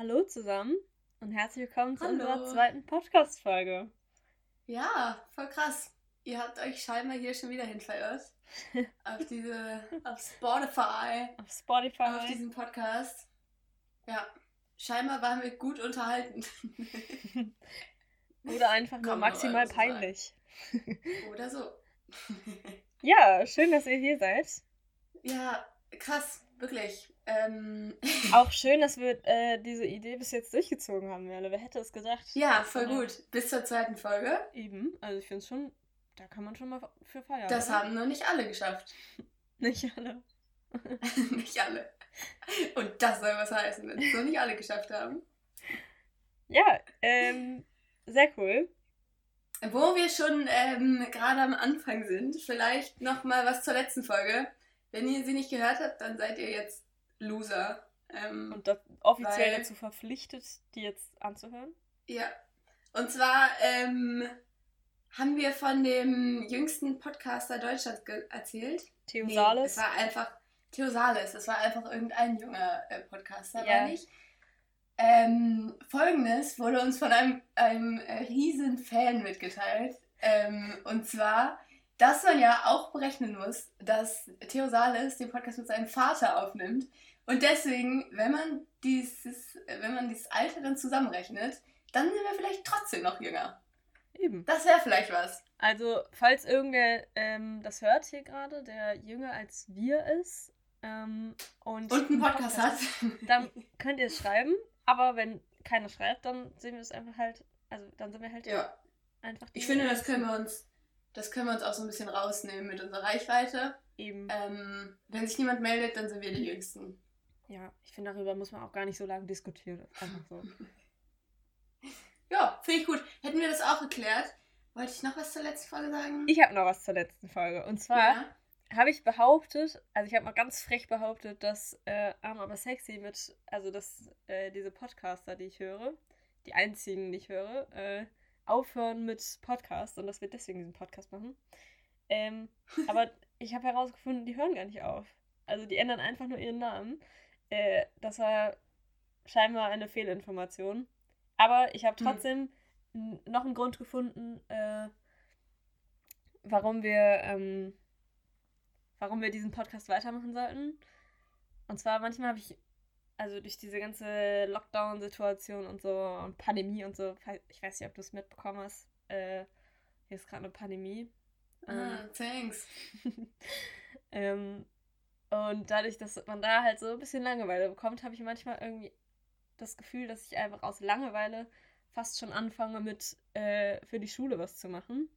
Hallo zusammen und herzlich willkommen zu unserer zweiten Podcast-Folge. Ja, voll krass. Ihr habt euch scheinbar hier schon wieder hin verirrt. Auf Spotify. Auf diesen Podcast. Ja, scheinbar waren wir gut unterhalten. Oder einfach nur maximal peinlich. Oder so. Ja, schön, dass ihr hier seid. Ja, krass, wirklich. Auch schön, dass wir diese Idee bis jetzt durchgezogen haben, Merle. Wer hätte es gedacht? Ja, voll gut. Bis zur zweiten Folge. Eben. Also ich finde es schon, da kann man schon mal für feiern. Das haben noch nicht alle geschafft. Nicht alle. Nicht alle. Und das soll was heißen, wenn es noch nicht alle geschafft haben. Ja, sehr cool. Wo wir schon gerade am Anfang sind, vielleicht nochmal was zur letzten Folge. Wenn ihr sie nicht gehört habt, dann seid ihr jetzt Loser. Und das offiziell dazu verpflichtet, die jetzt anzuhören? Ja. Und zwar haben wir von dem jüngsten Podcaster Deutschlands erzählt. Theo Salis. Es war einfach Theo Salis. Es war einfach irgendein junger Podcaster, war nicht. Folgendes wurde uns von einem riesen Fan mitgeteilt. Und zwar, dass man ja auch berechnen muss, dass Theo Salis den Podcast mit seinem Vater aufnimmt. Und deswegen, wenn man dieses Alter dann zusammenrechnet, dann sind wir vielleicht trotzdem noch jünger. Eben. Das wäre vielleicht was. Also, falls irgendwer das hört hier gerade, der jünger als wir ist und einen Podcast hat, dann könnt ihr es schreiben. Aber wenn keiner schreibt, dann sehen wir es einfach halt, also dann sind wir halt einfach die. Ich finde, das können wir uns auch so ein bisschen rausnehmen mit unserer Reichweite. Eben. Wenn sich niemand meldet, dann sind wir die Jüngsten. Ja, ich finde, darüber muss man auch gar nicht so lange diskutieren. Einfach so. Ja, finde ich gut. Hätten wir das auch geklärt. Wollte ich noch was zur letzten Folge sagen? Ich habe noch was zur letzten Folge. Und zwar habe ich behauptet, also ich habe mal ganz frech behauptet, dass Arm aber sexy mit, also dass diese Podcaster, die ich höre, die einzigen, die ich höre, aufhören mit Podcasts und dass wir deswegen diesen Podcast machen. Aber ich habe herausgefunden, die hören gar nicht auf. Also die ändern einfach nur ihren Namen. Das war scheinbar eine Fehlinformation. Aber ich habe trotzdem noch einen Grund gefunden, warum wir diesen Podcast weitermachen sollten. Und zwar manchmal habe ich, also durch diese ganze Lockdown-Situation und so und Pandemie und so, ich weiß nicht, ob du es mitbekommen hast, hier ist gerade eine Pandemie. Thanks. Und dadurch, dass man da halt so ein bisschen Langeweile bekommt, habe ich manchmal irgendwie das Gefühl, dass ich einfach aus Langeweile fast schon anfange mit für die Schule was zu machen.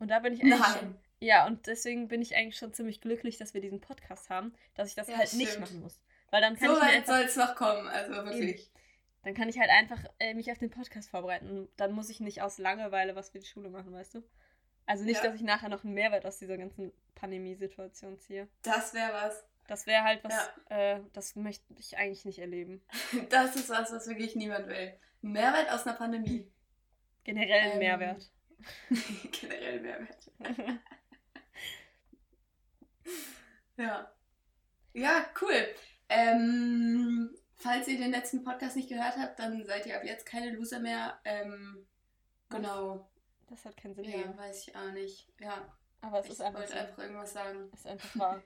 Und da bin ich eigentlich schon, und deswegen bin ich eigentlich schon ziemlich glücklich, dass wir diesen Podcast haben, dass ich das halt nicht machen muss. Weil dann kann so weit soll es noch kommen, also wirklich. Eben. Dann kann ich halt einfach mich auf den Podcast vorbereiten. Dann muss ich nicht aus Langeweile was für die Schule machen, weißt du? Also nicht, dass ich nachher noch einen Mehrwert aus dieser ganzen Pandemiesituation ziehe. Das wäre was. Das wäre halt was, das möchte ich eigentlich nicht erleben. Das ist was wirklich niemand will. Mehrwert aus einer Pandemie. Generell Mehrwert. Generell Mehrwert. Ja. Ja, cool. Falls ihr den letzten Podcast nicht gehört habt, dann seid ihr ab jetzt keine Loser mehr. Genau. Das hat keinen Sinn mehr. Ja, weiß ich auch nicht. Ja. Aber ich wollte einfach irgendwas sagen. Ist einfach wahr.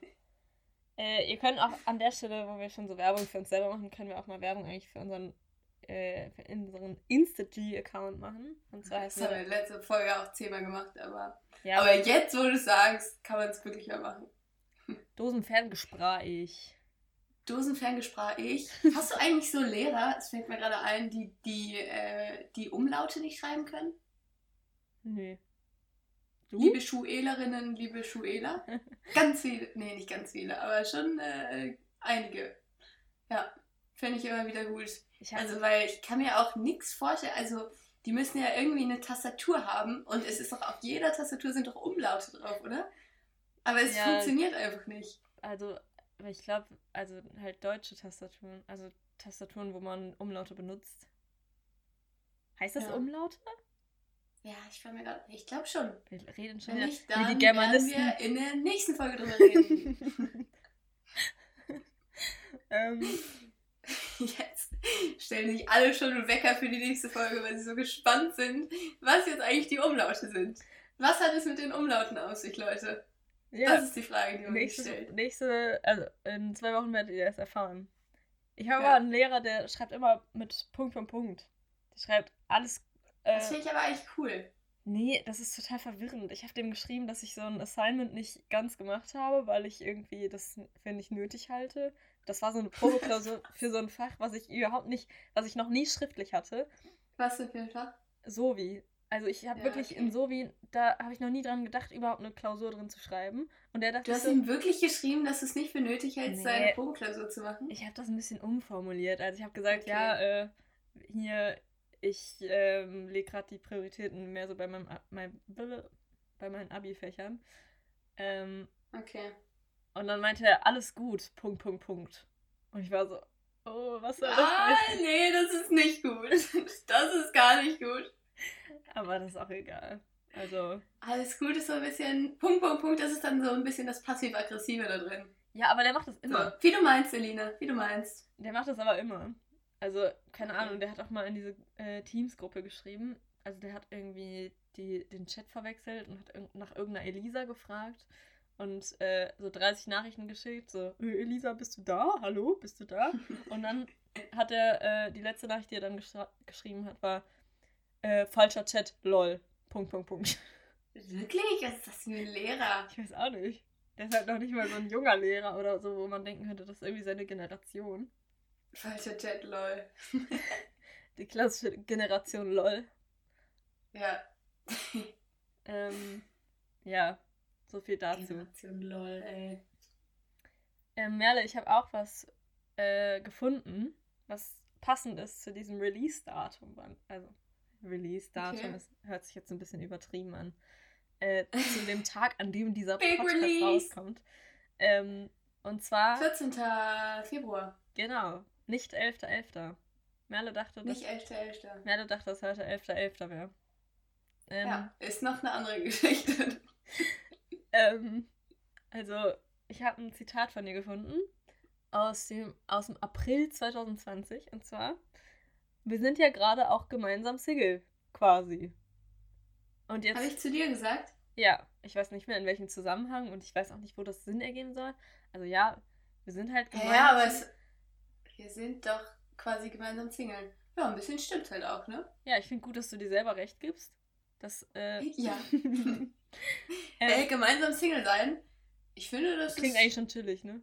Ihr könnt auch an der Stelle, wo wir schon so Werbung für uns selber machen, können wir auch mal Werbung eigentlich für unseren Insta-G-Account machen. Und zwar das haben wir in der letzten Folge auch 10-mal gemacht, aber jetzt, wo du es sagst, kann man es wirklich mal machen. Dosenferngespräch. Hast du eigentlich so Lehrer, es fällt mir gerade ein, die Umlaute nicht schreiben können? Nee. Du? Liebe Schuelerinnen, liebe Schueler. Ganz viele, nee, nicht ganz viele, aber schon einige. Ja, finde ich immer wieder gut. Weil ich kann mir auch nichts vorstellen, also die müssen ja irgendwie eine Tastatur haben und es ist doch auf jeder Tastatur sind doch Umlaute drauf, oder? Aber es funktioniert einfach nicht. Also, ich glaube, halt deutsche Tastaturen, also Tastaturen, wo man Umlaute benutzt. Heißt das Umlaute? Ja, ich glaube schon. Wir reden schon. Wenn nicht, dann werden wir in der nächsten Folge drüber reden. Jetzt stellen sich alle schon einen Wecker für die nächste Folge, weil sie so gespannt sind, was jetzt eigentlich die Umlaute sind. Was hat es mit den Umlauten auf sich, Leute? Ja, das ist die Frage, die man sich stellt. Also in 2 Wochen werdet ihr das erfahren. Ich habe mal einen Lehrer, der schreibt immer mit Punkt von Punkt. Der schreibt alles... das finde ich aber eigentlich cool. Nee, das ist total verwirrend. Ich habe dem geschrieben, dass ich so ein Assignment nicht ganz gemacht habe, weil ich irgendwie das für nicht nötig halte. Das war so eine Probeklausur für so ein Fach, was ich überhaupt nicht, was ich noch nie schriftlich hatte. Was denn für ein Fach? Sovi. Also ich habe wirklich in Sovi, da habe ich noch nie dran gedacht, überhaupt eine Klausur drin zu schreiben. Und der dachte, du hast ihm wirklich geschrieben, dass du es nicht für nötig hältst, seine Probeklausur zu machen? Ich habe das ein bisschen umformuliert. Also ich habe gesagt, ich lege gerade die Prioritäten mehr so bei meinen Abi-Fächern. Okay. Und dann meinte er, alles gut, Punkt, Punkt, Punkt. Und ich war so, oh, was soll das heißen? Nee, das ist nicht gut. Das ist gar nicht gut. Aber das ist auch egal. Also... alles gut ist so ein bisschen, Punkt, Punkt, Punkt, das ist dann so ein bisschen das Passiv-Aggressive da drin. Ja, aber der macht das immer. So, wie du meinst, Elina, wie du meinst. Der macht das aber immer. Also, keine Ahnung, der hat auch mal in diese Teams-Gruppe geschrieben. Also, der hat irgendwie den Chat verwechselt und hat nach irgendeiner Elisa gefragt und so 30 Nachrichten geschickt. So, Elisa, bist du da? Hallo, bist du da? Und dann hat er, die letzte Nachricht, die er dann geschrieben hat, war falscher Chat, lol, Punkt, Punkt, Punkt. Wirklich? Was ist das für ein Lehrer? Ich weiß auch nicht. Der ist halt noch nicht mal so ein junger Lehrer oder so, wo man denken könnte, das ist irgendwie seine Generation. Falscher Chat, lol. Die klassische Generation, lol. Ja. Ja, so viel dazu. Generation, lol, ey. Merle, ich habe auch was gefunden, was passend ist zu diesem Release-Datum. Also, Release-Datum, das hört sich jetzt ein bisschen übertrieben an. Zu dem Tag, an dem dieser Podcast rauskommt. Und zwar... 14. Februar. Genau. Nicht 11.11. Merle dachte, dass... Nicht 11.11. Merle dachte, dass heute 11.11. wäre. Ja, ist noch eine andere Geschichte. Also, ich habe ein Zitat von dir gefunden aus dem April 2020. Und zwar, wir sind ja gerade auch gemeinsam Single, quasi. Und jetzt... Habe ich zu dir gesagt? Ja, ich weiß nicht mehr, in welchem Zusammenhang. Und ich weiß auch nicht, wo das Sinn ergeben soll. Also ja, wir sind halt gemeinsam... Ja, aber wir sind doch quasi gemeinsam Single. Ja, ein bisschen stimmt halt auch, ne? Ja, ich finde gut, dass du dir selber recht gibst. Dass, ja. Gemeinsam Single sein, ich finde, das klingt eigentlich schon chillig, ne?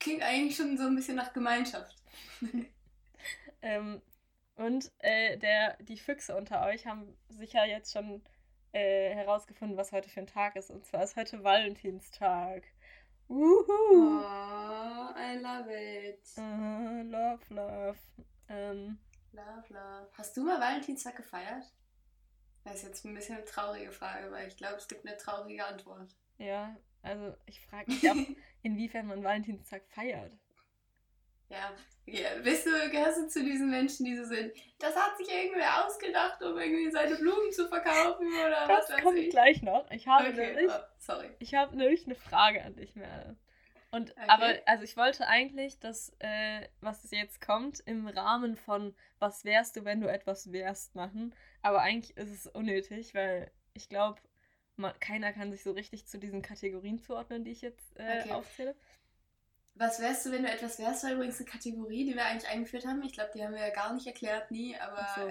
Klingt eigentlich schon so ein bisschen nach Gemeinschaft. Die Füchse unter euch haben sicher jetzt schon herausgefunden, was heute für ein Tag ist. Und zwar ist heute Valentinstag. Uhu. Oh, I love it. Love. Love. Hast du mal Valentinstag gefeiert? Das ist jetzt ein bisschen eine traurige Frage, weil ich glaube, es gibt eine traurige Antwort. Ja, also ich frage mich auch, inwiefern man Valentinstag feiert. Ja, bist du, gehörst du zu diesen Menschen, die so sind, das hat sich irgendwer ausgedacht, um irgendwie seine Blumen zu verkaufen oder das was weiß ich. Das kommt gleich noch. Ich habe nämlich eine Frage an dich, Merle. Und aber, also ich wollte eigentlich, dass, was jetzt kommt, im Rahmen von was wärst du, wenn du etwas wärst, machen. Aber eigentlich ist es unnötig, weil ich glaube, keiner kann sich so richtig zu diesen Kategorien zuordnen, die ich jetzt aufzähle. Was wärst du, wenn du etwas wärst, war übrigens eine Kategorie, die wir eigentlich eingeführt haben. Ich glaube, die haben wir ja gar nicht erklärt, nie, aber so.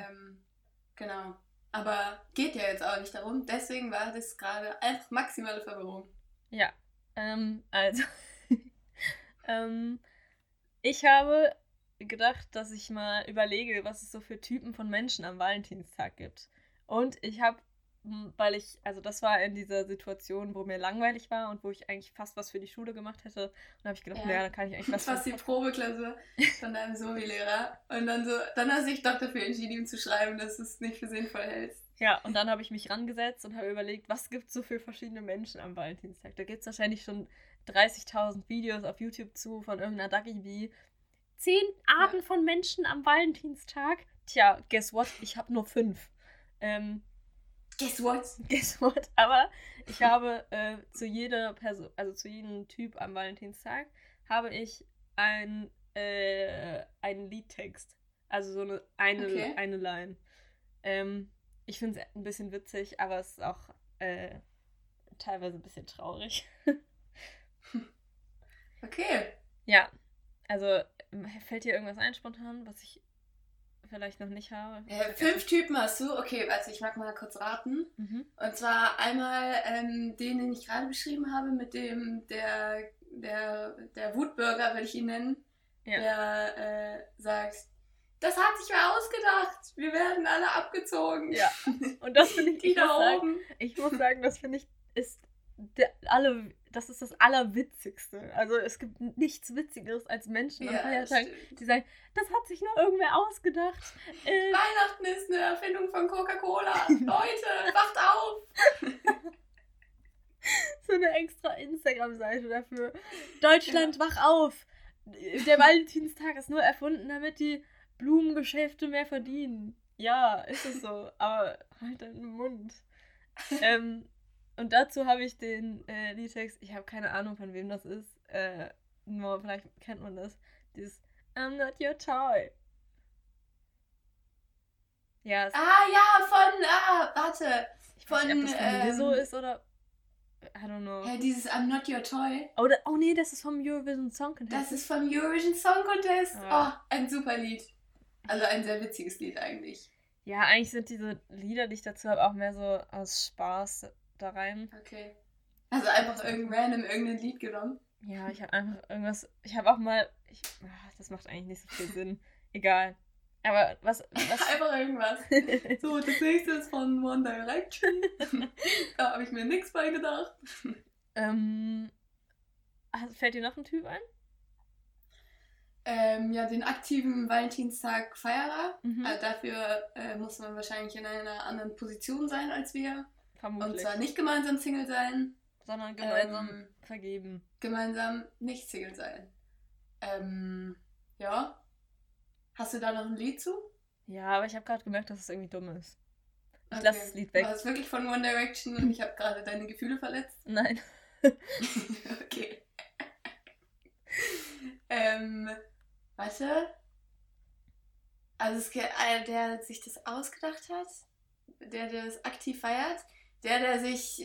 Genau. Aber geht ja jetzt auch nicht darum, deswegen war das gerade einfach maximale Verwirrung. Ja, also ich habe gedacht, dass ich mal überlege, was es so für Typen von Menschen am Valentinstag gibt. Und ich habe, das war in dieser Situation, wo mir langweilig war und wo ich eigentlich fast was für die Schule gemacht hätte. Und da habe ich gedacht, naja, dann kann ich eigentlich was fast die Probeklausur von deinem Sovi-Lehrer. Und dann hast du dich doch dafür entschieden, ihm zu schreiben, dass du es nicht für sinnvoll hältst. Ja, und dann habe ich mich rangesetzt und habe überlegt, was gibt es so für verschiedene Menschen am Valentinstag? Da gibt es wahrscheinlich schon 30.000 Videos auf YouTube zu von irgendeiner Dagi-Bee. 10 Arten von Menschen am Valentinstag? Tja, guess what? Ich habe nur 5. Guess what? Aber ich habe zu jeder Person, also zu jedem Typ am Valentinstag, habe ich einen Liedtext. Also so eine Line. Ich finde es ein bisschen witzig, aber es ist auch teilweise ein bisschen traurig. Okay. Ja, also fällt dir irgendwas ein spontan, was ich vielleicht noch nicht habe? 5 Typen hast du? Okay, also ich mag mal kurz raten. Mhm. Und zwar einmal den ich gerade beschrieben habe, mit dem der Wutbürger, würde ich ihn nennen, ja. Der sagt, das hat sich wer ausgedacht, wir werden alle abgezogen. Ja, und das finde ich, ich muss sagen, das finde ich, das ist das Allerwitzigste. Also es gibt nichts Witzigeres als Menschen am Feiertag, die sagen, das hat sich nur irgendwer ausgedacht. Weihnachten ist eine Erfindung von Coca-Cola. Leute, wacht auf! So eine extra Instagram-Seite dafür. Deutschland, wach auf! Der Valentinstag ist nur erfunden, damit die Blumengeschäfte mehr verdienen. Ja, ist es so. Aber halt deinen Mund. Und dazu habe ich den Liedtext, ich habe keine Ahnung, von wem das ist, nur vielleicht kennt man das, dieses I'm not your toy. Ja, ich weiß nicht, ob das von Lizzo ist oder I don't know. Ja, dieses I'm not your toy. Oh nee, das ist vom Eurovision Song Contest. Ja. Oh, ein super Lied. Also ein sehr witziges Lied eigentlich. Ja, eigentlich sind diese Lieder, die ich dazu habe, auch mehr so aus Spaß da rein. Okay. Also einfach irgendein Lied genommen? Ja, ich habe einfach irgendwas... das macht eigentlich nicht so viel Sinn. Egal. Aber was... einfach irgendwas. So, das nächste ist von One Direction. Da habe ich mir nichts bei gedacht. Fällt dir noch ein Typ ein? Den aktiven Valentinstag-Feierer. Mhm. Also dafür muss man wahrscheinlich in einer anderen Position sein als wir. Vermutlich. Und zwar nicht gemeinsam Single sein, sondern gemeinsam vergeben. Gemeinsam nicht Single sein. Ja. Hast du da noch ein Lied zu? Ja, aber ich habe gerade gemerkt, dass es irgendwie dumm ist. Ich lasse das Lied weg. War das wirklich von One Direction und ich habe gerade deine Gefühle verletzt? Nein. Okay. Warte. Also der sich das ausgedacht hat... Der das aktiv feiert, der sich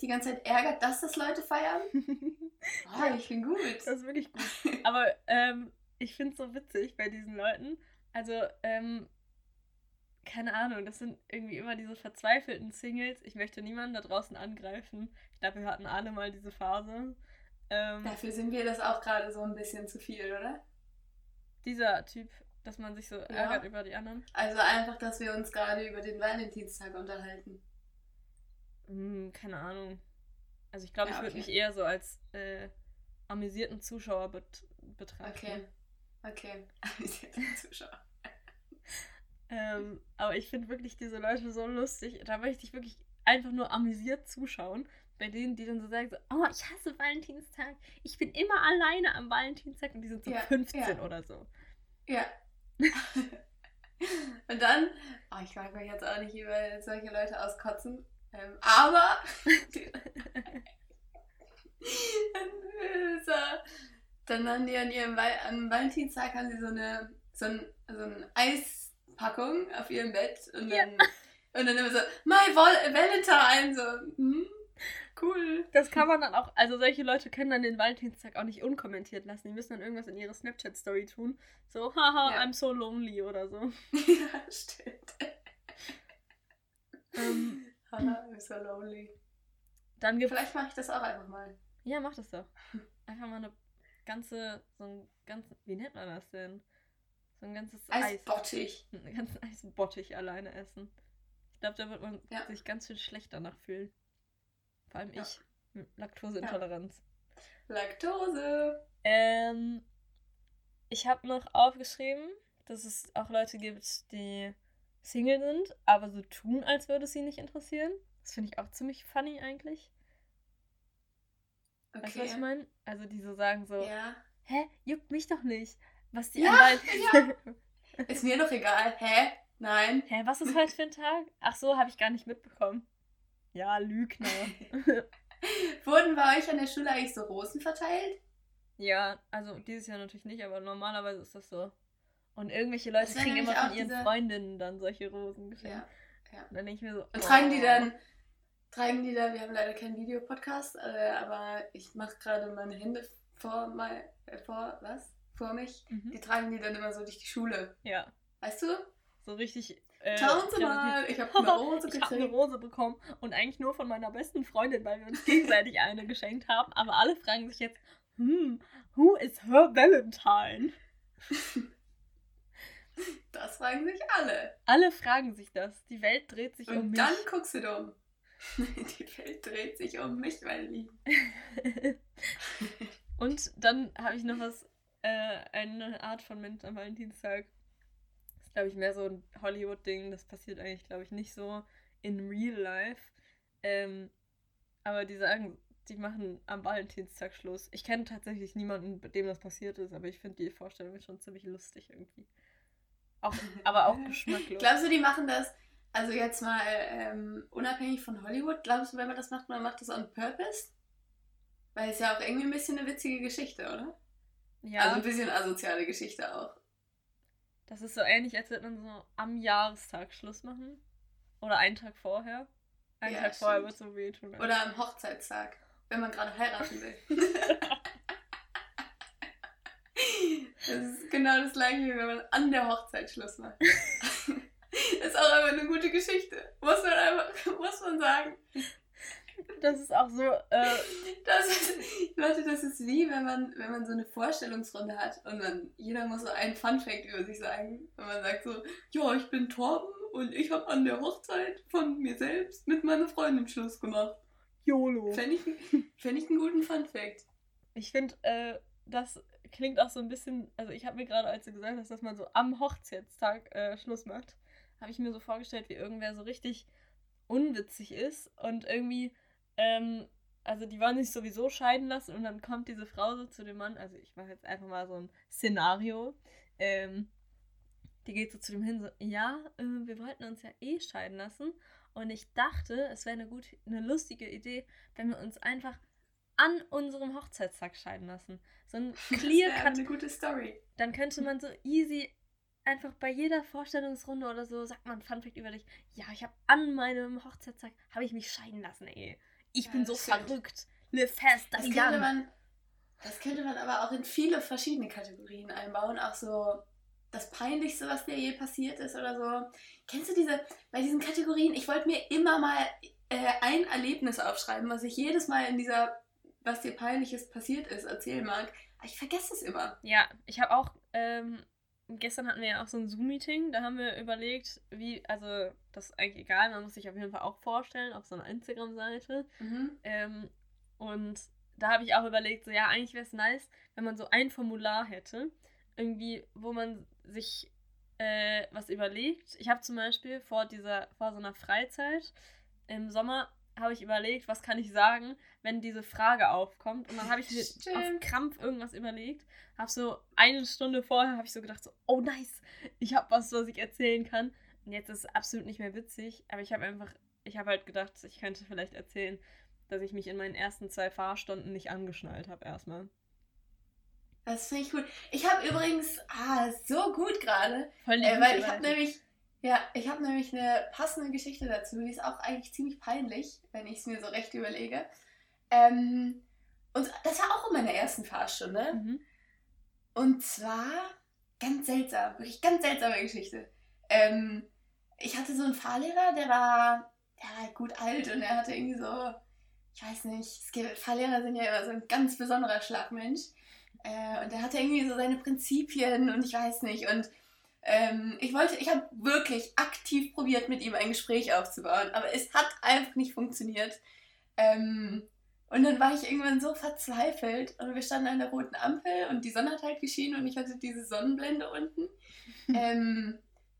die ganze Zeit ärgert, dass das Leute feiern. Oh, ich bin gut. Das ist wirklich gut. Aber ich finde es so witzig bei diesen Leuten. Also, keine Ahnung, das sind irgendwie immer diese verzweifelten Singles. Ich möchte niemanden da draußen angreifen. Ich glaube, wir hatten alle mal diese Phase. Dafür sind wir das auch gerade so ein bisschen zu viel, oder? Dieser Typ... Dass man sich so ärgert über die anderen. Also einfach, dass wir uns gerade über den Valentinstag unterhalten. Keine Ahnung. Also ich glaube, ich würde mich eher so als amüsierten Zuschauer betrachten. Okay. Amüsierten Zuschauer. Aber ich finde wirklich diese Leute so lustig. Da möchte ich wirklich einfach nur amüsiert zuschauen. Bei denen, die dann so sagen, so, oh, ich hasse Valentinstag. Ich bin immer alleine am Valentinstag. Und die sind so 15 oder so. Ja. Und dann, ich mag mich jetzt auch nicht über solche Leute auskotzen, aber dann haben die am Valentinstag haben sie so eine Eispackung auf ihrem Bett und dann immer so, my Valentine, so, cool. Das kann man dann auch, also solche Leute können dann den Valentinstag auch nicht unkommentiert lassen. Die müssen dann irgendwas in ihre Snapchat-Story tun. So, haha, I'm so lonely oder so. Ja, stimmt. Haha, I'm so lonely. Dann vielleicht mache ich das auch einfach mal. Ja, mach das doch. Einfach mal wie nennt man das denn? So ein ganzes Eisbottich. Einen ganzen Eisbottich alleine essen. Ich glaube, da wird man sich ganz schön schlecht danach fühlen. Vor allem ich. Laktoseintoleranz. Ja. Laktose! Ich habe noch aufgeschrieben, dass es auch Leute gibt, die Single sind, aber so tun, als würde es sie nicht interessieren. Das finde ich auch ziemlich funny eigentlich. Okay. Weißt du, was ich meine? Also die so sagen so, hä, juckt mich doch nicht, was die anderen... Ja. Ist mir doch egal. Hä? Nein. Hä, was ist heute für ein Tag? Ach so, habe ich gar nicht mitbekommen. Ja, Lügner. Wurden bei euch an der Schule eigentlich so Rosen verteilt? Ja, also dieses Jahr natürlich nicht, aber normalerweise ist das so. Und irgendwelche Leute kriegen immer von ihren Freundinnen dann solche Rosen geschenkt. Ja, ja. Und dann denke ich mir so... Oh. Und tragen die dann, wir haben leider keinen Videopodcast, aber ich mache gerade meine Hände vor mich. Mhm. Die tragen die dann immer so durch die Schule. Ja. Weißt du? So richtig... Schauen Sie mal, ich habe eine Rose bekommen und eigentlich nur von meiner besten Freundin, weil wir uns gegenseitig eine geschenkt haben. Aber alle fragen sich jetzt, who is her Valentine? Das fragen sich alle. Alle fragen sich das. Die Welt dreht sich um mich. Und dann guckst du dir um. Die Welt dreht sich um mich, meine Lieben. Und dann habe ich noch was, eine Art von Mensch am Valentinstag. Glaube ich, mehr so ein Hollywood-Ding. Das passiert eigentlich, glaube ich, nicht so in real life. Aber die sagen, die machen am Valentinstag Schluss. Ich kenne tatsächlich niemanden, dem das passiert ist, aber ich finde die Vorstellung schon ziemlich lustig irgendwie. Aber auch geschmacklos. Glaubst du, die machen das, also jetzt mal unabhängig von Hollywood, glaubst du, wenn man macht das on purpose? Weil es ja auch irgendwie ein bisschen eine witzige Geschichte, oder? Ja. Also ein bisschen asoziale Geschichte auch. Das ist so ähnlich, als würde man so am Jahrestag Schluss machen. Oder einen Tag vorher. Tag vorher wird so wehtun. Oder am Hochzeitstag, wenn man gerade heiraten will. Das ist genau das gleiche, wie wenn man an der Hochzeit Schluss macht. Das ist auch einfach eine gute Geschichte. Muss man sagen. Das ist auch so... Leute, das ist wie, wenn man so eine Vorstellungsrunde hat und jeder muss so einen Funfact über sich sagen. Und man sagt so, ja, ich bin Torben und ich habe an der Hochzeit von mir selbst mit meiner Freundin Schluss gemacht. YOLO. Fänd ich einen guten Funfact. Ich finde, das klingt auch so ein bisschen... Also ich habe mir gerade, als du gesagt hast, dass man so am Hochzeitstag Schluss macht, habe ich mir so vorgestellt, wie irgendwer so richtig... unwitzig ist und irgendwie, also die wollen sich sowieso scheiden lassen und dann kommt diese Frau so zu dem Mann, also ich mache jetzt einfach mal so ein Szenario, die geht so zu dem hin, so, ja, wir wollten uns ja eh scheiden lassen und ich dachte, es wäre eine lustige Idee, wenn wir uns einfach an unserem Hochzeitstag scheiden lassen. So ein Clear-Cut. Eine gute Story. Dann könnte man so easy... Einfach bei jeder Vorstellungsrunde oder so sagt man Funfact über dich. Ja, ich habe an meinem Hochzeitstag habe ich mich scheiden lassen, ey. Ich bin so verrückt. Live fast. Das könnte man aber auch in viele verschiedene Kategorien einbauen. Auch so das Peinlichste, was dir je passiert ist oder so. Kennst du bei diesen Kategorien, ich wollte mir immer mal ein Erlebnis aufschreiben, was ich jedes Mal in dieser, was dir Peinliches passiert ist, erzählen mag. Aber ich vergesse es immer. Ja, ich habe auch... gestern hatten wir ja auch so ein Zoom-Meeting, da haben wir überlegt, wie, also das ist eigentlich egal, man muss sich auf jeden Fall auch vorstellen auf so einer Instagram-Seite. Mhm. Und da habe ich auch überlegt, so ja, eigentlich wäre es nice, wenn man so ein Formular hätte, irgendwie, wo man sich was überlegt. Ich habe zum Beispiel vor so einer Freizeit im Sommer habe ich überlegt, was kann ich sagen, wenn diese Frage aufkommt. Und dann habe ich mir auf Krampf irgendwas überlegt. Habe so eine Stunde vorher habe ich so gedacht, so, oh nice, ich habe was ich erzählen kann. Und jetzt ist es absolut nicht mehr witzig. Aber ich habe halt gedacht, ich könnte vielleicht erzählen, dass ich mich in meinen ersten 2 Fahrstunden nicht angeschnallt habe erstmal. Das finde ich gut. Ich habe übrigens, so gut gerade. Weil ich habe nämlich... Ja, ich habe nämlich eine passende Geschichte dazu, die ist auch eigentlich ziemlich peinlich, wenn ich es mir so recht überlege. Und das war auch in meiner ersten Fahrstunde. Mhm. Und zwar ganz seltsam, wirklich ganz seltsame Geschichte. Ich hatte so einen Fahrlehrer, der war halt gut alt und er hatte irgendwie so, ich weiß nicht, Fahrlehrer sind ja immer so ein ganz besonderer Schlagmensch. Und er hatte irgendwie so seine Prinzipien und ich weiß nicht und ich habe wirklich aktiv probiert, mit ihm ein Gespräch aufzubauen, aber es hat einfach nicht funktioniert. Und dann war ich irgendwann so verzweifelt und wir standen an der roten Ampel und die Sonne hat halt geschienen und ich hatte diese Sonnenblende unten.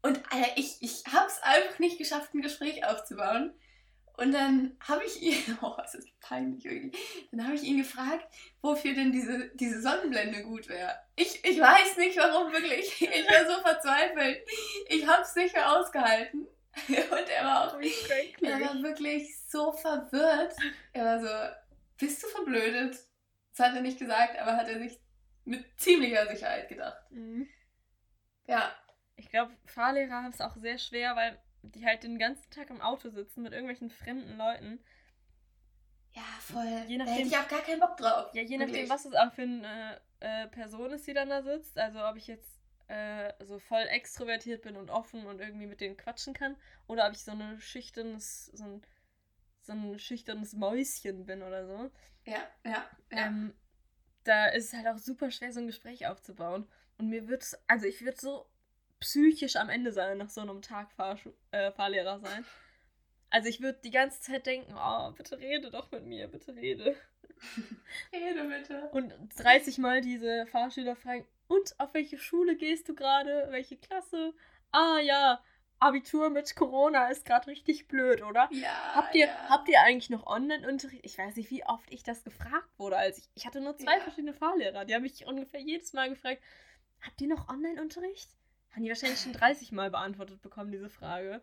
Und ich habe es einfach nicht geschafft, ein Gespräch aufzubauen. Und dann habe ich ihn, oh, das ist peinlich irgendwie, dann habe ich ihn gefragt, wofür denn diese Sonnenblende gut wäre. Ich weiß nicht, warum wirklich. Ich war so verzweifelt. Ich habe es nicht mehr ausgehalten. Und er war wirklich so verwirrt. Er war so, bist du verblödet? Das hat er nicht gesagt, aber hat er sich mit ziemlicher Sicherheit gedacht. Mhm. Ja. Ich glaube, Fahrlehrer haben es auch sehr schwer, weil die halt den ganzen Tag im Auto sitzen mit irgendwelchen fremden Leuten. Ja, voll. Je nachdem, da hätte ich auch gar keinen Bock drauf. Ja, je nachdem, was es auch für eine Person ist, die dann da sitzt. Also ob ich jetzt so voll extrovertiert bin und offen und irgendwie mit denen quatschen kann. Oder ob ich so ein schüchternes Mäuschen bin oder so. Ja. Da ist es halt auch super schwer, so ein Gespräch aufzubauen. Und ich würde so psychisch am Ende sein, nach so einem Tag Fahrlehrer sein. Also ich würde die ganze Zeit denken, oh, bitte rede doch mit mir, bitte rede. Rede bitte. Und 30 Mal diese Fahrschüler fragen, und auf welche Schule gehst du gerade? Welche Klasse? Ah ja, Abitur mit Corona ist gerade richtig blöd, oder? Ja. Habt ihr eigentlich noch Online-Unterricht? Ich weiß nicht, wie oft ich das gefragt wurde. Also ich hatte nur 2 verschiedene Fahrlehrer. Die haben mich ungefähr jedes Mal gefragt, habt ihr noch Online-Unterricht? Haben die wahrscheinlich schon 30 Mal beantwortet bekommen, diese Frage.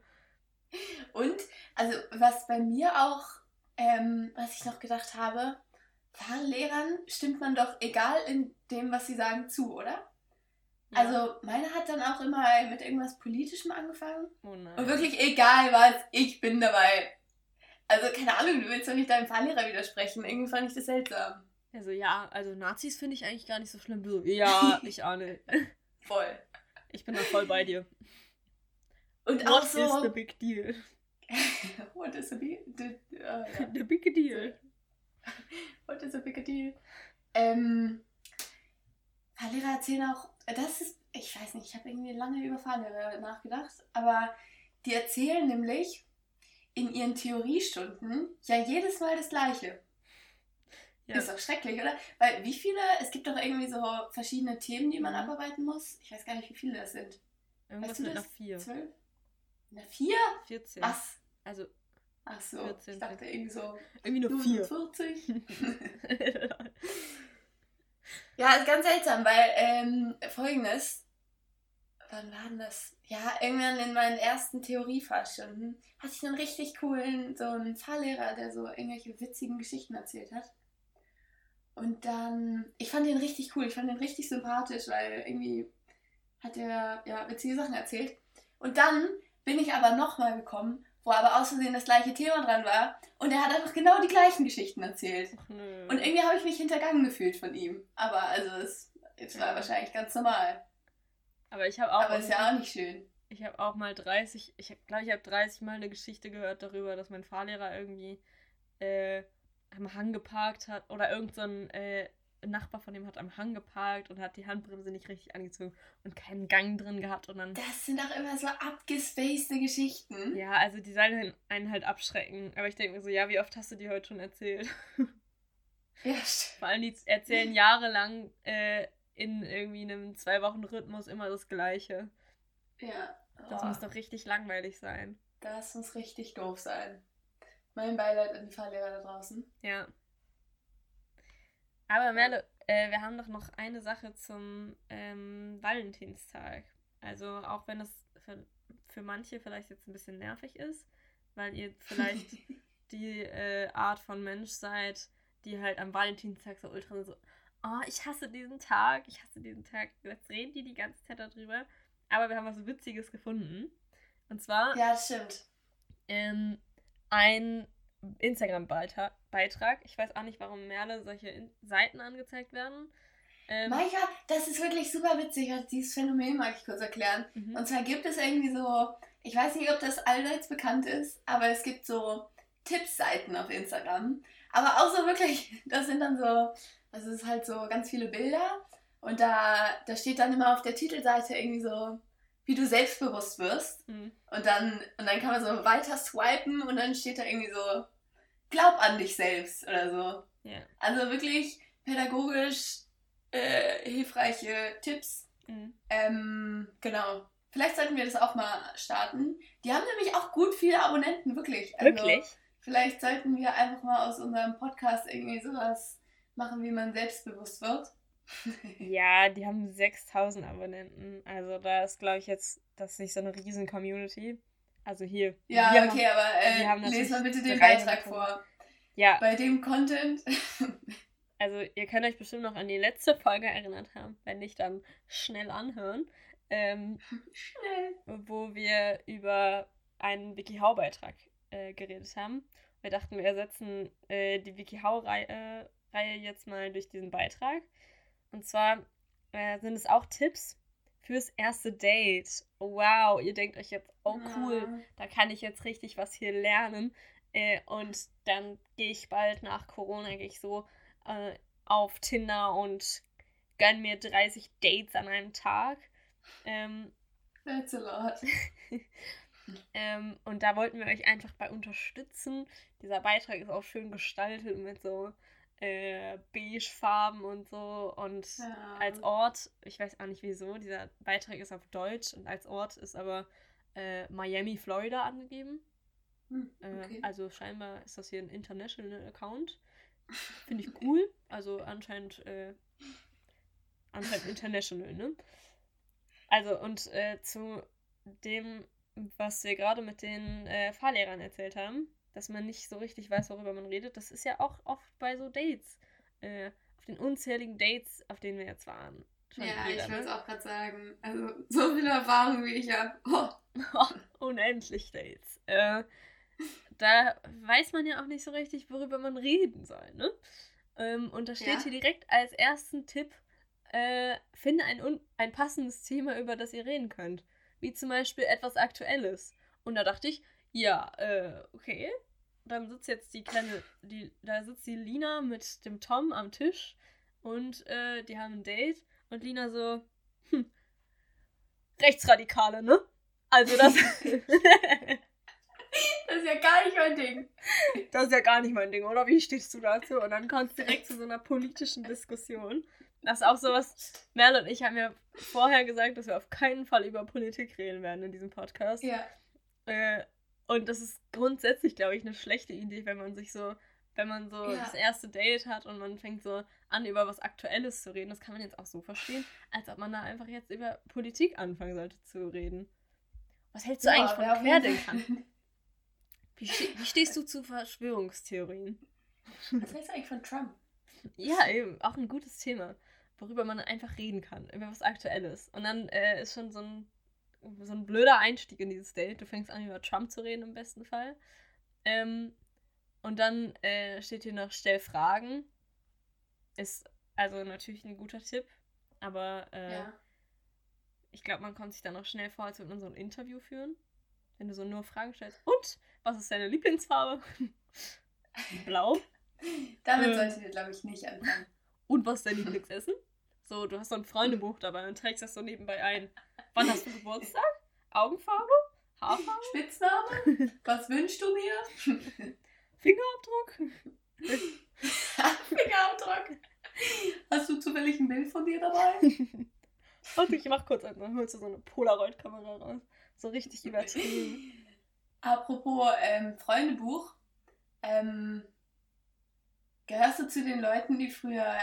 Und, also was bei mir auch, was ich noch gedacht habe, Fahrlehrern stimmt man doch egal in dem, was sie sagen, zu, oder? Ja. Also meine hat dann auch immer mit irgendwas Politischem angefangen. Oh nein. Und wirklich egal was, ich bin dabei. Also keine Ahnung, du willst doch nicht deinem Fahrlehrer widersprechen. Irgendwie fand ich das seltsam. Also ja, also Nazis finde ich eigentlich gar nicht so schlimm. Ja, ich ahne. Voll. Ich bin da voll bei dir. Und auch so... What is the big deal? What is the big... The big deal. What is the big deal? Fahrlehrer erzählen auch... Das ist... Ich weiß nicht, ich habe irgendwie lange über Fahrlehrer nachgedacht, aber die erzählen nämlich in ihren Theoriestunden ja jedes Mal das Gleiche. Ja. Ist doch schrecklich, oder? Weil wie viele, es gibt doch irgendwie so verschiedene Themen, die man abarbeiten muss. Ich weiß gar nicht, wie viele das sind. Irgendwas weißt du mit das? Einer 4. 12? Einer 4? 14. Was? Also, ach so, 14, ich dachte 14. irgendwie so. Irgendwie nur 4. 40. Ja, ist ganz seltsam, weil Folgendes, wann war denn das? Ja, irgendwann in meinen ersten Theoriefahrstunden hatte ich einen richtig coolen, so einen Fahrlehrer, der so irgendwelche witzigen Geschichten erzählt hat. Und dann, ich fand den richtig cool, ich fand den richtig sympathisch, weil irgendwie hat er ja witzige Sachen erzählt. Und dann bin ich aber nochmal gekommen, wo aber aus Versehen das gleiche Thema dran war. Und er hat einfach genau die gleichen Geschichten erzählt. Nö. Und irgendwie habe ich mich hintergangen gefühlt von ihm. Aber also es war wahrscheinlich ganz normal. Aber ich habe auch... Aber ist ja auch nicht schön. Ich habe auch mal 30, ich glaube, ich habe 30 Mal eine Geschichte gehört darüber, dass mein Fahrlehrer irgendwie... am Hang geparkt hat oder irgendein Nachbar von dem hat am Hang geparkt und hat die Handbremse nicht richtig angezogen und keinen Gang drin gehabt und dann... Das sind doch immer so abgespacede Geschichten. Ja, also die sollen einen halt abschrecken. Aber ich denke mir so, ja, wie oft hast du die heute schon erzählt? Ja, stimmt. Vor allem die erzählen jahrelang in irgendwie einem 2-Wochen-Rhythmus immer das Gleiche. Ja. Oh. Das muss doch richtig langweilig sein. Das muss richtig doof sein. Mein Beileid an die Fahrlehrer da draußen. Ja. Aber Merle, wir haben doch noch eine Sache zum Valentinstag. Also auch wenn das für manche vielleicht jetzt ein bisschen nervig ist, weil ihr vielleicht die Art von Mensch seid, die halt am Valentinstag so ultra so, oh, ich hasse diesen Tag. Jetzt reden die ganze Zeit darüber. Aber wir haben was Witziges gefunden. Und zwar... Ja, das stimmt. Ein Instagram-Beitrag. Ich weiß auch nicht, warum Merle solche Seiten angezeigt werden. Maika, das ist wirklich super witzig. Also dieses Phänomen mag ich kurz erklären. Mhm. Und zwar gibt es irgendwie so, ich weiß nicht, ob das allseits bekannt ist, aber es gibt so Tippseiten auf Instagram. Aber auch so wirklich, das sind dann so, das ist halt so ganz viele Bilder. Und da steht dann immer auf der Titelseite irgendwie so, wie du selbstbewusst wirst. Mhm. Und dann kann man so weiter swipen und dann steht da irgendwie so, glaub an dich selbst oder so. Yeah. Also wirklich pädagogisch hilfreiche Tipps. Mhm. Genau. Vielleicht sollten wir das auch mal starten. Die haben nämlich auch gut viele Abonnenten, wirklich. Also wirklich? Vielleicht sollten wir einfach mal aus unserem Podcast irgendwie sowas machen, wie man selbstbewusst wird. Ja, die haben 6.000 Abonnenten. Also da ist, glaube ich, jetzt das ist nicht so eine riesen Community. Also hier. Ja, hier okay, aber lest mal bitte den Beitrag vor. Ja. Bei dem Content. Also ihr könnt euch bestimmt noch an die letzte Folge erinnert haben. Wenn nicht, dann schnell anhören. wo wir über einen WikiHow-Beitrag geredet haben. Wir dachten, wir ersetzen die WikiHow-Reihe jetzt mal durch diesen Beitrag. Und zwar sind es auch Tipps fürs erste Date. Wow, ihr denkt euch jetzt, oh cool, da kann ich jetzt richtig was hier lernen. Und dann gehe ich bald nach Corona, gehe ich so auf Tinder und gönne mir 30 Dates an einem Tag. That's a lot. Und da wollten wir euch einfach bei unterstützen. Dieser Beitrag ist auch schön gestaltet mit so beigefarben und so. Und als Ort, ich weiß auch nicht wieso, dieser Beitrag ist auf Deutsch und als Ort ist aber Miami, Florida angegeben. Okay. Also scheinbar ist das hier ein international Account. Finde ich cool. Also anscheinend international, ne? Also und zu dem, was wir gerade mit den Fahrlehrern erzählt haben, dass man nicht so richtig weiß, worüber man redet, das ist ja auch oft bei so Dates, auf den unzähligen Dates, auf denen wir jetzt waren. Ich wollte es auch gerade sagen. Also so viele Erfahrungen, wie ich habe. Unendlich Dates. Da weiß man ja auch nicht so richtig, worüber man reden soll, ne? Und da steht hier direkt als ersten Tipp, finde ein passendes Thema, über das ihr reden könnt. Wie zum Beispiel etwas Aktuelles. Und da dachte ich, okay. Dann sitzt jetzt die Lina mit dem Tom am Tisch und die haben ein Date und Lina so, Rechtsradikale, ne? Also das... Das ist ja gar nicht mein Ding. Das ist ja gar nicht mein Ding, oder? Wie stehst du dazu? Und dann kommt es direkt zu so einer politischen Diskussion. Das ist auch sowas, Mel und ich haben ja vorher gesagt, dass wir auf keinen Fall über Politik reden werden in diesem Podcast. Ja. Und das ist grundsätzlich, glaube ich, eine schlechte Idee, wenn man so das erste Date hat und man fängt so an, über was Aktuelles zu reden. Das kann man jetzt auch so verstehen, als ob man da einfach jetzt über Politik anfangen sollte zu reden. Was hältst du eigentlich von Querdenkern? Wie stehst du zu Verschwörungstheorien? Was hältst du eigentlich von Trump? Ja, eben. Auch ein gutes Thema, worüber man einfach reden kann, über was Aktuelles. Und dann ist schon so ein blöder Einstieg in dieses Date. Du fängst an, über Trump zu reden im besten Fall. Und dann steht hier noch, stell Fragen. Ist also natürlich ein guter Tipp, aber ich glaube, man kommt sich dann auch schnell vor, als würde man so ein Interview führen. Wenn du so nur Fragen stellst. Und, was ist deine Lieblingsfarbe? Blau. Damit solltet ihr, glaube ich, nicht anfangen. Und was ist dein Lieblingsessen? So, du hast so ein Freundebuch dabei und trägst das so nebenbei ein. Wann hast du Geburtstag? Augenfarbe? Haarfarbe? Spitzname? Was wünschst du mir? Fingerabdruck? Fingerabdruck? Hast du zufällig ein Bild von dir dabei? Und ich mach kurz einen, dann holst du so eine Polaroid-Kamera raus. So richtig übertrieben. Apropos Freundebuch. Gehörst du zu den Leuten, die früher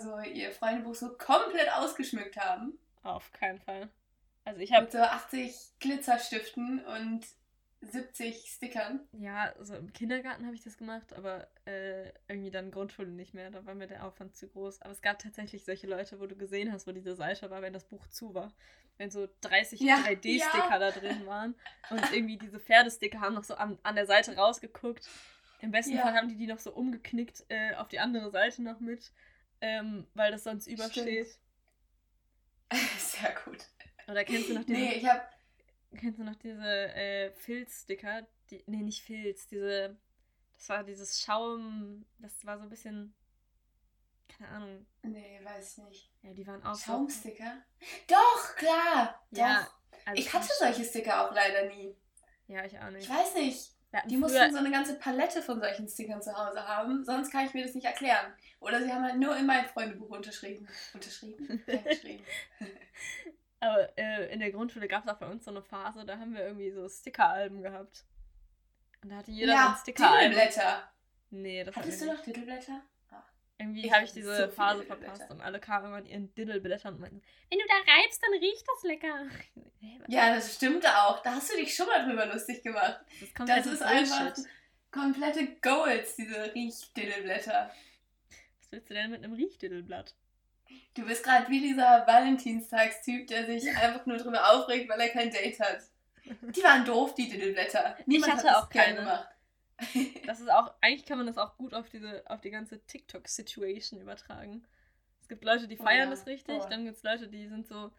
so ihr Freundebuch so komplett ausgeschmückt haben? Auf keinen Fall. Also ich habe mit so 80 Glitzerstiften und 70 Stickern. Ja, so im Kindergarten habe ich das gemacht, aber irgendwie dann Grundschule nicht mehr. Da war mir der Aufwand zu groß. Aber es gab tatsächlich solche Leute, wo du gesehen hast, wo diese Seite war, wenn das Buch zu war. Wenn so 30 3D-Sticker da drin waren. Und irgendwie diese Pferdesticker haben noch so an der Seite rausgeguckt. Im besten Fall haben die noch so umgeknickt auf die andere Seite noch mit, weil das sonst übersteht. Sehr gut. Oder kennst du noch diese... Nee, Kennst du noch diese Filz-Sticker? Nicht Filz, das war dieses Schaum, das war so ein bisschen... Keine Ahnung. Nee, weiß nicht. Ja, die waren auch... Schaumsticker? Doch, klar! Ja. Doch. Also ich hatte solche Sticker auch leider nie. Ja, ich auch nicht. Ich weiß nicht. Die mussten so eine ganze Palette von solchen Stickern zu Hause haben, sonst kann ich mir das nicht erklären. Oder sie haben halt nur in meinem Freundebuch unterschrieben. Unterschrieben? Aber in der Grundschule gab es auch bei uns so eine Phase, da haben wir irgendwie so Stickeralben gehabt. Und da hatte jeder so ein Stickeralben. Titelblätter. Nee, das hattest du noch Titelblätter? Irgendwie habe ich diese Phase verpasst und alle kamen immer in ihren Diddleblättern und meinten, wenn du da reibst, dann riecht das lecker. Ja, das stimmt auch. Da hast du dich schon mal drüber lustig gemacht. Das ist einfach komplette Goals, diese Riechdiddelblätter. Was willst du denn mit einem Riechdiddelblatt? Du bist gerade wie dieser Valentinstagstyp, der sich einfach nur drüber aufregt, weil er kein Date hat. Die waren doof, die Diddleblätter. Niemand ich hatte hat auch keine gemacht. Das ist auch, eigentlich kann man das auch gut auf die ganze TikTok-Situation übertragen. Es gibt Leute, die feiern das richtig, dann gibt es Leute, die sind so,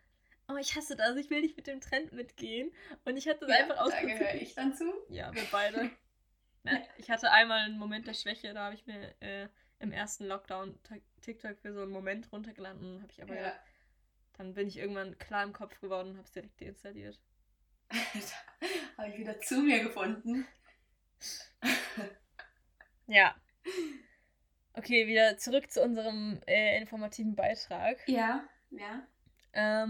oh, ich hasse das, ich will nicht mit dem Trend mitgehen. Und ich hatte das einfach ausgezeichnet. Da gehöre ich dann zu? Ja, wir beide. Ich hatte einmal einen Moment der Schwäche, da habe ich mir im ersten Lockdown TikTok für so einen Moment runtergeladen und habe ich aber gedacht, dann bin ich irgendwann klar im Kopf geworden und habe es direkt deinstalliert. Habe ich wieder zu mir gefunden. Ja. Okay, wieder zurück zu unserem informativen Beitrag. Ja. Da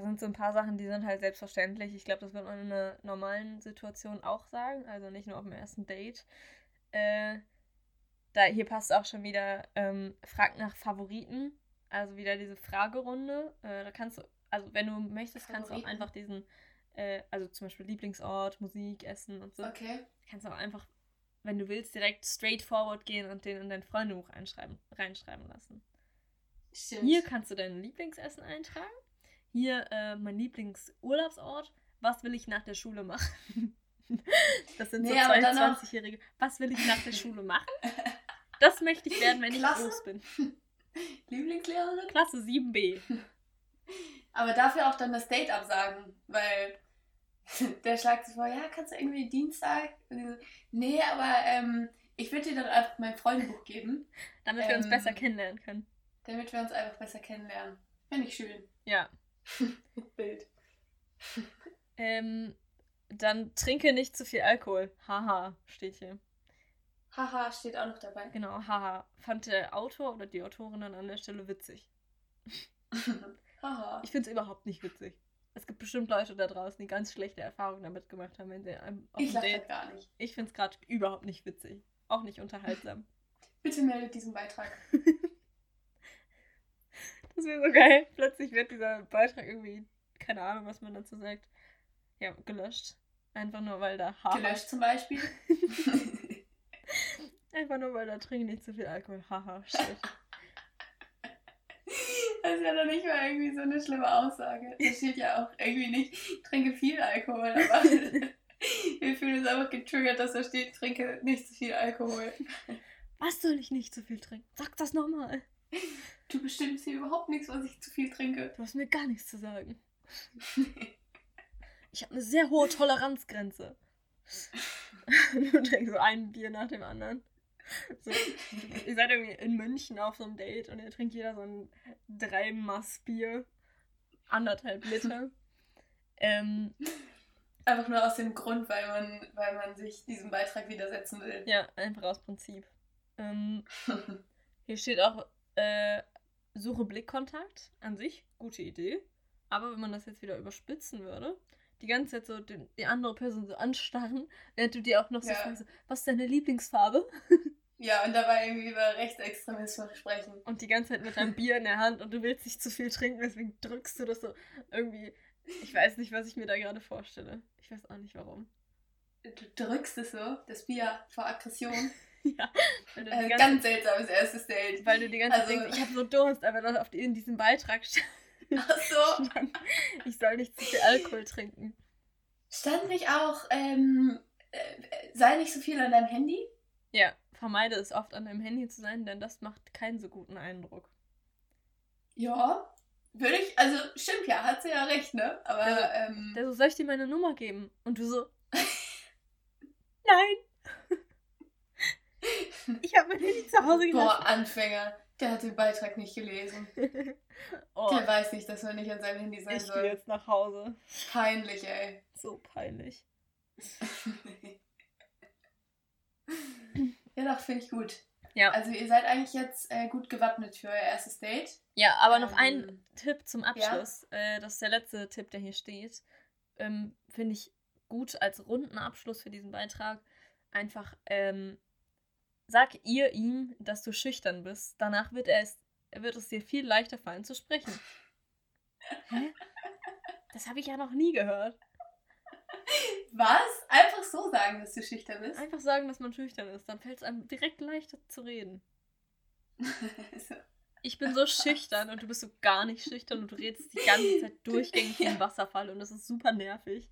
sind so ein paar Sachen, die sind halt selbstverständlich. Ich glaube, das wird man in einer normalen Situation auch sagen. Also nicht nur auf dem ersten Date. Hier passt auch schon wieder, frag nach Favoriten. Also wieder diese Fragerunde. Da kannst du, also wenn du möchtest, kannst du auch einfach diesen, also zum Beispiel Lieblingsort, Musik, Essen und so. Okay. Kannst du auch einfach, wenn du willst, direkt straightforward gehen und den in dein Freundebuch reinschreiben lassen. Stimmt. Hier kannst du dein Lieblingsessen eintragen. Hier mein Lieblingsurlaubsort. Was will ich nach der Schule machen? Das sind so 22-Jährige. Was will ich nach der Schule machen? Das möchte ich werden, wenn ich groß bin. Lieblingslehrerin? Klasse 7b. Aber dafür auch dann das Date absagen, weil der schlägt sich vor, ja, kannst du irgendwie Dienstag? Nee, aber ich würde dir dann einfach mein Freundebuch geben. Damit wir uns besser kennenlernen können. Damit wir uns einfach besser kennenlernen. Finde ich schön. Ja. Bild. Dann trinke nicht zu viel Alkohol. Haha, steht hier. Haha, steht auch noch dabei. Genau, haha. Fand der Autor oder die Autorin dann an der Stelle witzig. Haha. Ich finde es überhaupt nicht witzig. Es gibt bestimmt Leute da draußen, die ganz schlechte Erfahrungen damit gemacht haben, wenn sie ich lache halt gar nicht. Ich finde es gerade überhaupt nicht witzig. Auch nicht unterhaltsam. Bitte meldet diesen Beitrag. Das wäre so geil. Plötzlich wird dieser Beitrag irgendwie, keine Ahnung, was man dazu sagt, ja, gelöscht. Einfach nur, weil da haha. Gelöscht zum Beispiel. Einfach nur, weil da trinken nicht so viel Alkohol. Haha, shit. Das ist ja doch nicht mal irgendwie so eine schlimme Aussage. Das steht ja auch irgendwie nicht, ich trinke viel Alkohol, aber wir fühlen uns einfach getriggert, dass da steht, trinke nicht so viel Alkohol. Was soll ich nicht so viel trinken? Sag das nochmal. Du bestimmst hier überhaupt nichts, was ich zu viel trinke. Du hast mir gar nichts zu sagen. Ich habe eine sehr hohe Toleranzgrenze. Du trinkst so ein Bier nach dem anderen. So, ihr seid irgendwie in München auf so einem Date und ihr trinkt jeder so ein 3-Maß-Bier. 1,5 Liter. Einfach nur aus dem Grund, weil man sich diesem Beitrag widersetzen will. Ja, einfach aus Prinzip. Hier steht auch, suche Blickkontakt an sich, gute Idee. Aber wenn man das jetzt wieder überspitzen würde, die ganze Zeit so die andere Person so anstarren, während du dir auch noch so fragst, was ist deine Lieblingsfarbe? Ja, und dabei irgendwie über Rechtsextremismus sprechen. Und die ganze Zeit mit deinem Bier in der Hand und du willst nicht zu viel trinken, deswegen drückst du das so irgendwie. Ich weiß nicht, was ich mir da gerade vorstelle. Ich weiß auch nicht, warum. Du drückst es so, das Bier vor Aggression. Ja, ganz seltsames erstes Date. Weil du die ganze Zeit denkst, ich habe so Durst, aber dann in diesem Beitrag stand. Ach so. Ich soll nicht zu viel Alkohol trinken. Stand nicht auch, sei nicht so viel an deinem Handy? Ja, vermeide es oft an deinem Handy zu sein, denn das macht keinen so guten Eindruck. Ja, würde ich, also stimmt ja, hat sie ja recht, ne? Aber, der so, soll ich dir meine Nummer geben? Und du so, nein! Ich habe mein Handy zu Hause gelassen. Boah, Anfänger. Der hat den Beitrag nicht gelesen. Oh. Der weiß nicht, dass man nicht an seinem Handy sein soll. Ich will jetzt nach Hause. Peinlich, ey. So peinlich. Ja, doch, finde ich gut. Ja. Also ihr seid eigentlich jetzt gut gewappnet für euer erstes Date. Ja, aber noch ein Tipp zum Abschluss. Ja? Das ist der letzte Tipp, der hier steht. Finde ich gut als runden Abschluss für diesen Beitrag. Einfach... sag ihr ihm, dass du schüchtern bist. Danach wird es dir viel leichter fallen zu sprechen. Hä? Das habe ich ja noch nie gehört. Was? Einfach so sagen, dass du schüchtern bist? Einfach sagen, dass man schüchtern ist. Dann fällt es einem direkt leichter zu reden. So. Ich bin so schüchtern und du bist so gar nicht schüchtern und du redest die ganze Zeit durchgängig im Wasserfall und das ist super nervig.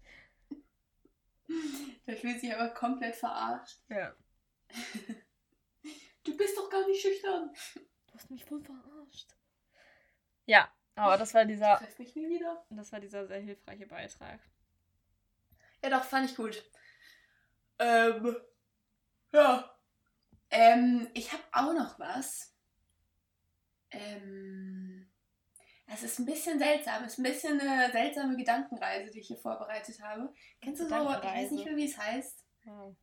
Da fühlt sich aber komplett verarscht. Ja. Du bist doch gar nicht schüchtern. Du hast mich wohl verarscht. Ja, aber das war dieser... Treff mich nie wieder. Das war dieser sehr hilfreiche Beitrag. Ja, doch, fand ich gut. Ja. Ich habe auch noch was. Es ist ein bisschen seltsam. Es ist ein bisschen eine seltsame Gedankenreise, die ich hier vorbereitet habe. Kennst du so, ich weiß nicht mehr, wie es heißt,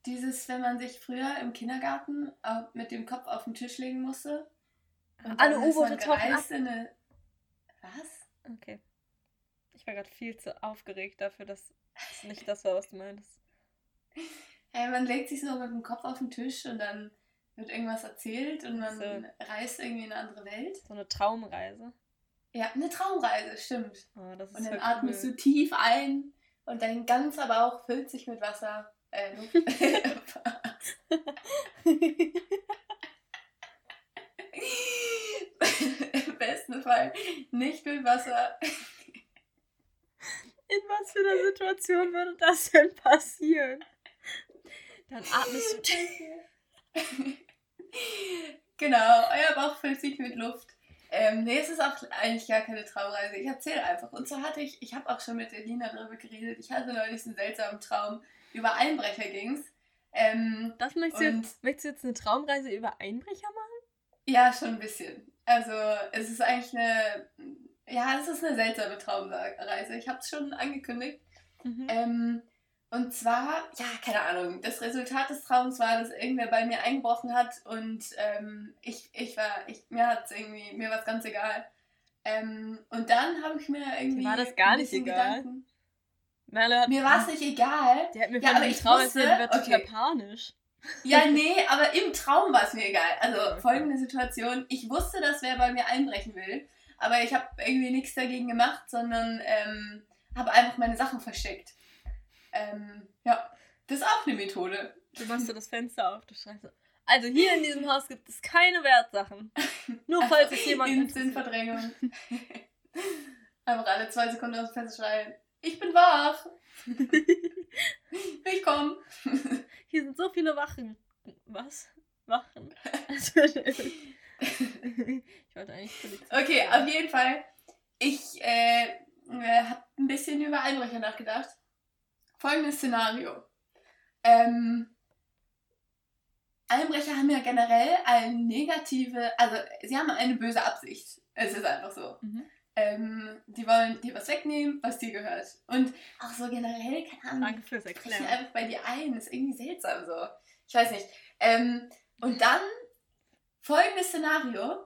dieses, wenn man sich früher im Kindergarten mit dem Kopf auf den Tisch legen musste? Und alle U-Boote tauchen ab. Was? Okay. Ich war gerade viel zu aufgeregt dafür, dass es nicht das war, was du meinst. Man legt sich so mit dem Kopf auf den Tisch und dann wird irgendwas erzählt und man reist irgendwie in eine andere Welt. So eine Traumreise. Ja, eine Traumreise, stimmt. Oh, das ist und dann atmest du tief ein und dein ganzer Bauch füllt sich mit Wasser. Im besten Fall nicht mit Wasser. In was für einer Situation würde das denn passieren? Dann atmest du tief. Genau, euer Bauch füllt sich mit Luft. Nee, es ist auch eigentlich gar keine Traumreise. Ich erzähle einfach. Und zwar hatte ich habe auch schon mit Elina darüber geredet, ich hatte neulich einen seltsamen Traum. Über Einbrecher ging's. Das möchtest du jetzt eine Traumreise über Einbrecher machen? Ja, schon ein bisschen. Also, es ist eigentlich es ist eine seltsame Traumreise. Ich habe es schon angekündigt. Mhm. Und zwar, ja, keine Ahnung, das Resultat des Traums war, dass irgendwer bei mir eingebrochen hat und mir war es ganz egal. Und dann habe ich mir irgendwie... War das gar nicht egal? Gedanken, mir war es nicht egal. Der hat mir von dem Traum erzählt, der war total panisch. Ja, nee, aber im Traum war es mir egal. Also folgende Situation, ich wusste, dass wer bei mir einbrechen will, aber ich habe irgendwie nichts dagegen gemacht, sondern habe einfach meine Sachen versteckt. Ja, das ist auch eine Methode. Du machst so das Fenster auf, du schreibst so. Also hier in diesem Haus gibt es keine Wertsachen. Nur falls es jemand... Instant-Verdrängung. Einfach alle 2 Sekunden aus dem Fenster schreien. Ich bin wach. Ich komm. Hier sind so viele Wachen. Was? Wachen? Also, ich wollte eigentlich Polizei. Okay, auf jeden Fall. Ich habe ein bisschen über Einbrecher nachgedacht. Folgendes Szenario. Einbrecher haben ja generell sie haben eine böse Absicht. Es ist einfach so. Mhm. Die wollen dir was wegnehmen, was dir gehört. Und auch so generell, keine Ahnung, danke fürs Erklären. Ich einfach bei dir ein. Das ist irgendwie seltsam so. Ich weiß nicht. Und dann folgendes Szenario.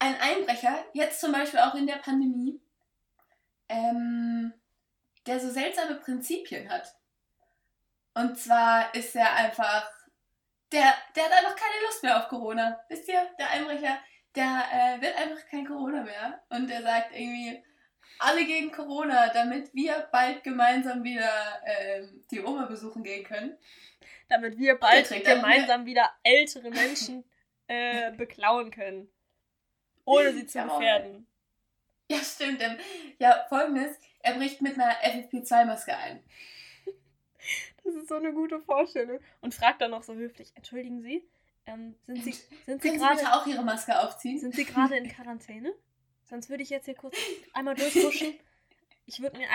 Ein Einbrecher, jetzt zum Beispiel auch in der Pandemie, der so seltsame Prinzipien hat. Und zwar ist er einfach, der hat einfach keine Lust mehr auf Corona. Wisst ihr, der Einbrecher, der will einfach kein Corona mehr. Und er sagt irgendwie, alle gegen Corona, damit wir bald gemeinsam wieder die Oma besuchen gehen können. Damit wir bald gemeinsam wieder ältere Menschen beklauen können. Ohne sie zu gefährden. Ja, stimmt. Ja, folgendes. Er bricht mit einer FFP2-Maske ein. Das ist so eine gute Vorstellung. Und fragt dann noch so höflich, entschuldigen Sie, können Sie bitte auch Ihre Maske aufziehen? Sind Sie gerade in Quarantäne? Sonst würde ich jetzt hier kurz einmal durchhuschen. Ich würde mir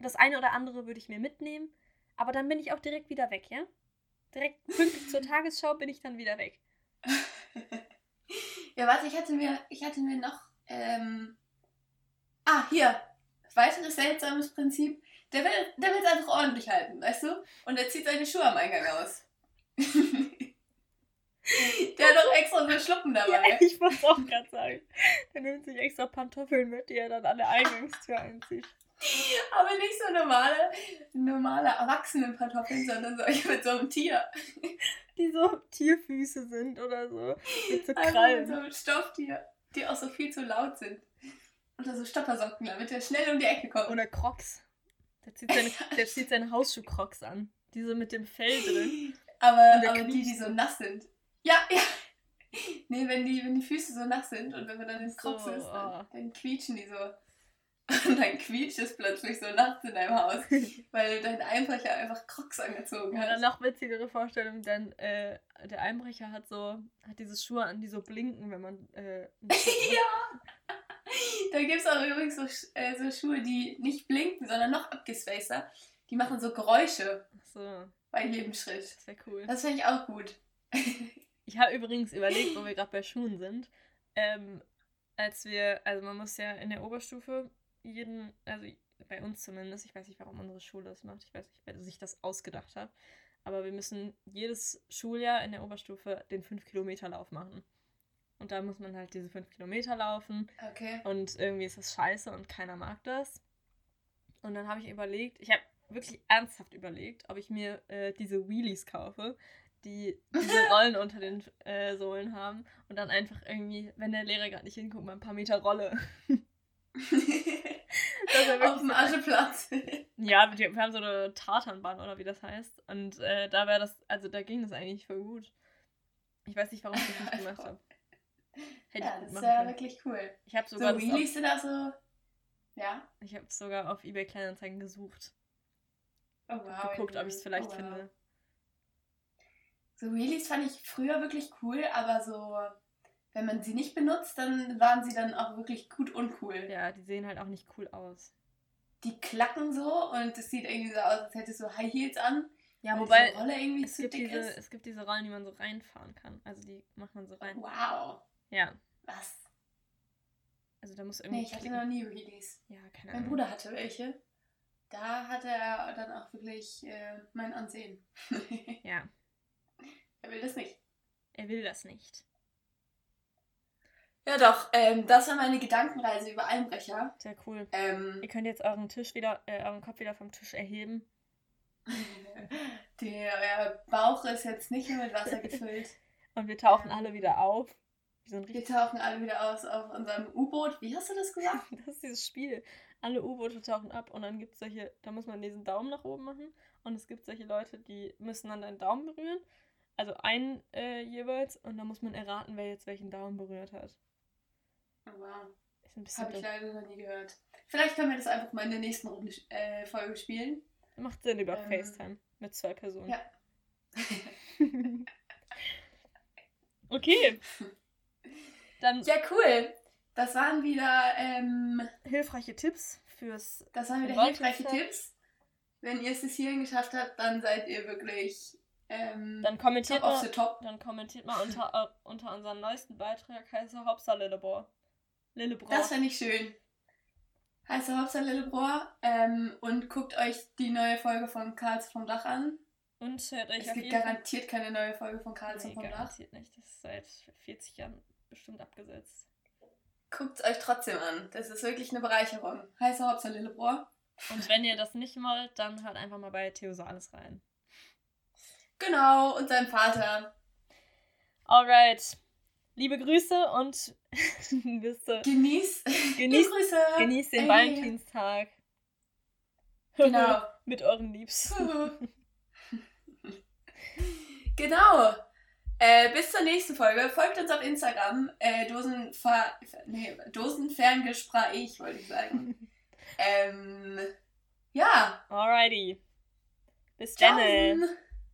das eine oder andere würde ich mir mitnehmen, aber dann bin ich auch direkt wieder weg, ja? Direkt pünktlich zur Tagesschau bin ich dann wieder weg. Ja, warte, ich hatte mir noch hier. Weiteres seltsames Prinzip, der will es einfach ordentlich halten, weißt du? Und er zieht seine Schuhe am Eingang aus. Der hat auch extra so Schluppen dabei. Ja, ich wollte es auch gerade sagen. Der nimmt sich extra Pantoffeln mit, die er dann an der Eingangstür einzieht. Aber nicht so normale Erwachsenen-Pantoffeln, sondern solche mit so einem Tier. Die so Tierfüße sind oder so. Mit so Krallen. Also mit so Stofftier, die auch so viel zu laut sind. Oder so Stoppersocken, damit er schnell um die Ecke kommt. Oder Crocs. Der zieht seine Hausschuh-Crocs an. Diese mit dem Fell drin. Aber die so nass sind. Ja, ja. Nee, wenn die Füße so nass sind und wenn man dann ins Kropf ist, dann quietschen die so. Und dann quietscht es plötzlich so nachts in deinem Haus, weil dein Einbrecher einfach Crocs angezogen hat. Ja, noch witzigere Vorstellung, denn der Einbrecher hat diese Schuhe an, die so blinken, wenn man... ja! Da gibt es auch übrigens so Schuhe, die nicht blinken, sondern noch abgespacer. Die machen so Geräusche bei jedem Schritt. Das wäre cool. Das finde ich auch gut. Ich habe übrigens überlegt, wo wir gerade bei Schuhen sind, also man muss ja in der Oberstufe also bei uns zumindest, ich weiß nicht, warum unsere Schule das macht, ich weiß nicht, wer sich das ausgedacht hat, aber wir müssen jedes Schuljahr in der Oberstufe den 5-Kilometer-Lauf machen. Und da muss man halt diese 5 Kilometer laufen. Okay. Und irgendwie ist das scheiße und keiner mag das. Und dann habe ich überlegt, ich habe wirklich ernsthaft überlegt, ob ich mir diese Wheelies kaufe, die diese Rollen unter den Sohlen haben und dann einfach irgendwie, wenn der Lehrer gerade nicht hinguckt, mal ein paar Meter rolle. Auf dem Ascheplatz. Ja, wir haben so eine Tartanbahn oder wie das heißt. Und da wäre das, also da ging das eigentlich voll gut. Ich weiß nicht, warum ich das nicht gemacht habe. Ja, das war wirklich cool. Ich habe sogar so Wheelies sind auch so, ja. Ich habe es sogar auf eBay Kleinanzeigen gesucht. Oh wow. Geguckt, ob ich es vielleicht finde. So Wheelies fand ich früher wirklich cool, aber so, wenn man sie nicht benutzt, dann waren sie dann auch wirklich gut uncool. Ja, die sehen halt auch nicht cool aus. Die klacken so und es sieht irgendwie so aus, als hättest du High Heels an. Ja, wobei die Rolle irgendwie zu dick ist. Es gibt diese Rollen, die man so reinfahren kann. Also die macht man so rein. Wow. Ja. Was? Also da muss irgendwie... Nee, ich hatte noch nie Wheelies. Ja, keine Ahnung. Mein Bruder hatte welche. Da hatte er dann auch wirklich mein Ansehen. Ja. Er will das nicht. Er will das nicht. Ja doch, das war meine Gedankenreise über Einbrecher. Sehr cool. Ihr könnt jetzt euren Kopf wieder vom Tisch erheben. Euer Bauch ist jetzt nicht mehr mit Wasser gefüllt. Und wir tauchen alle wieder auf. Wir tauchen alle wieder auf unserem U-Boot. Wie hast du das gesagt? Das ist dieses Spiel. Alle U-Boote tauchen ab und dann gibt es solche, da muss man diesen Daumen nach oben machen und es gibt solche Leute, die müssen dann deinen Daumen berühren. Also einen jeweils und dann muss man erraten, wer jetzt welchen Daumen berührt hat. Oh, wow. Habe ich leider noch nie gehört. Vielleicht können wir das einfach mal in der nächsten Folge spielen. Macht Sinn über FaceTime mit 2 Personen. Ja. Okay. Dann, ja, cool. Das waren wieder hilfreiche Tipps fürs... Das waren wieder hilfreiche Tipps. Wenn ihr es bis hierhin geschafft habt, dann seid ihr wirklich dann kommentiert mal unter unserem neuesten Beitrag heiße Hopsa Lillebrohr. Das fände ich schön. Heiße Hopsa Lillebrohr und guckt euch die neue Folge von Karls vom Dach an. Und hört euch es gibt garantiert keine neue Folge von Karls vom Dach. Garantiert nicht. Das ist seit 40 Jahren bestimmt abgesetzt. Guckt es euch trotzdem an. Das ist wirklich eine Bereicherung. Heiße Hopsa Lillebrohr. Und wenn ihr das nicht wollt, dann hört einfach mal bei Theo Salis rein. Genau, und seinem Vater. Alright. Liebe Grüße und genießt den Valentinstag. Genau. Mit euren Liebsten. Genau. Bis zur nächsten Folge. Folgt uns auf Instagram. Dosenferngespräch, wollte ich sagen. Ja. Alrighty. Bis dann.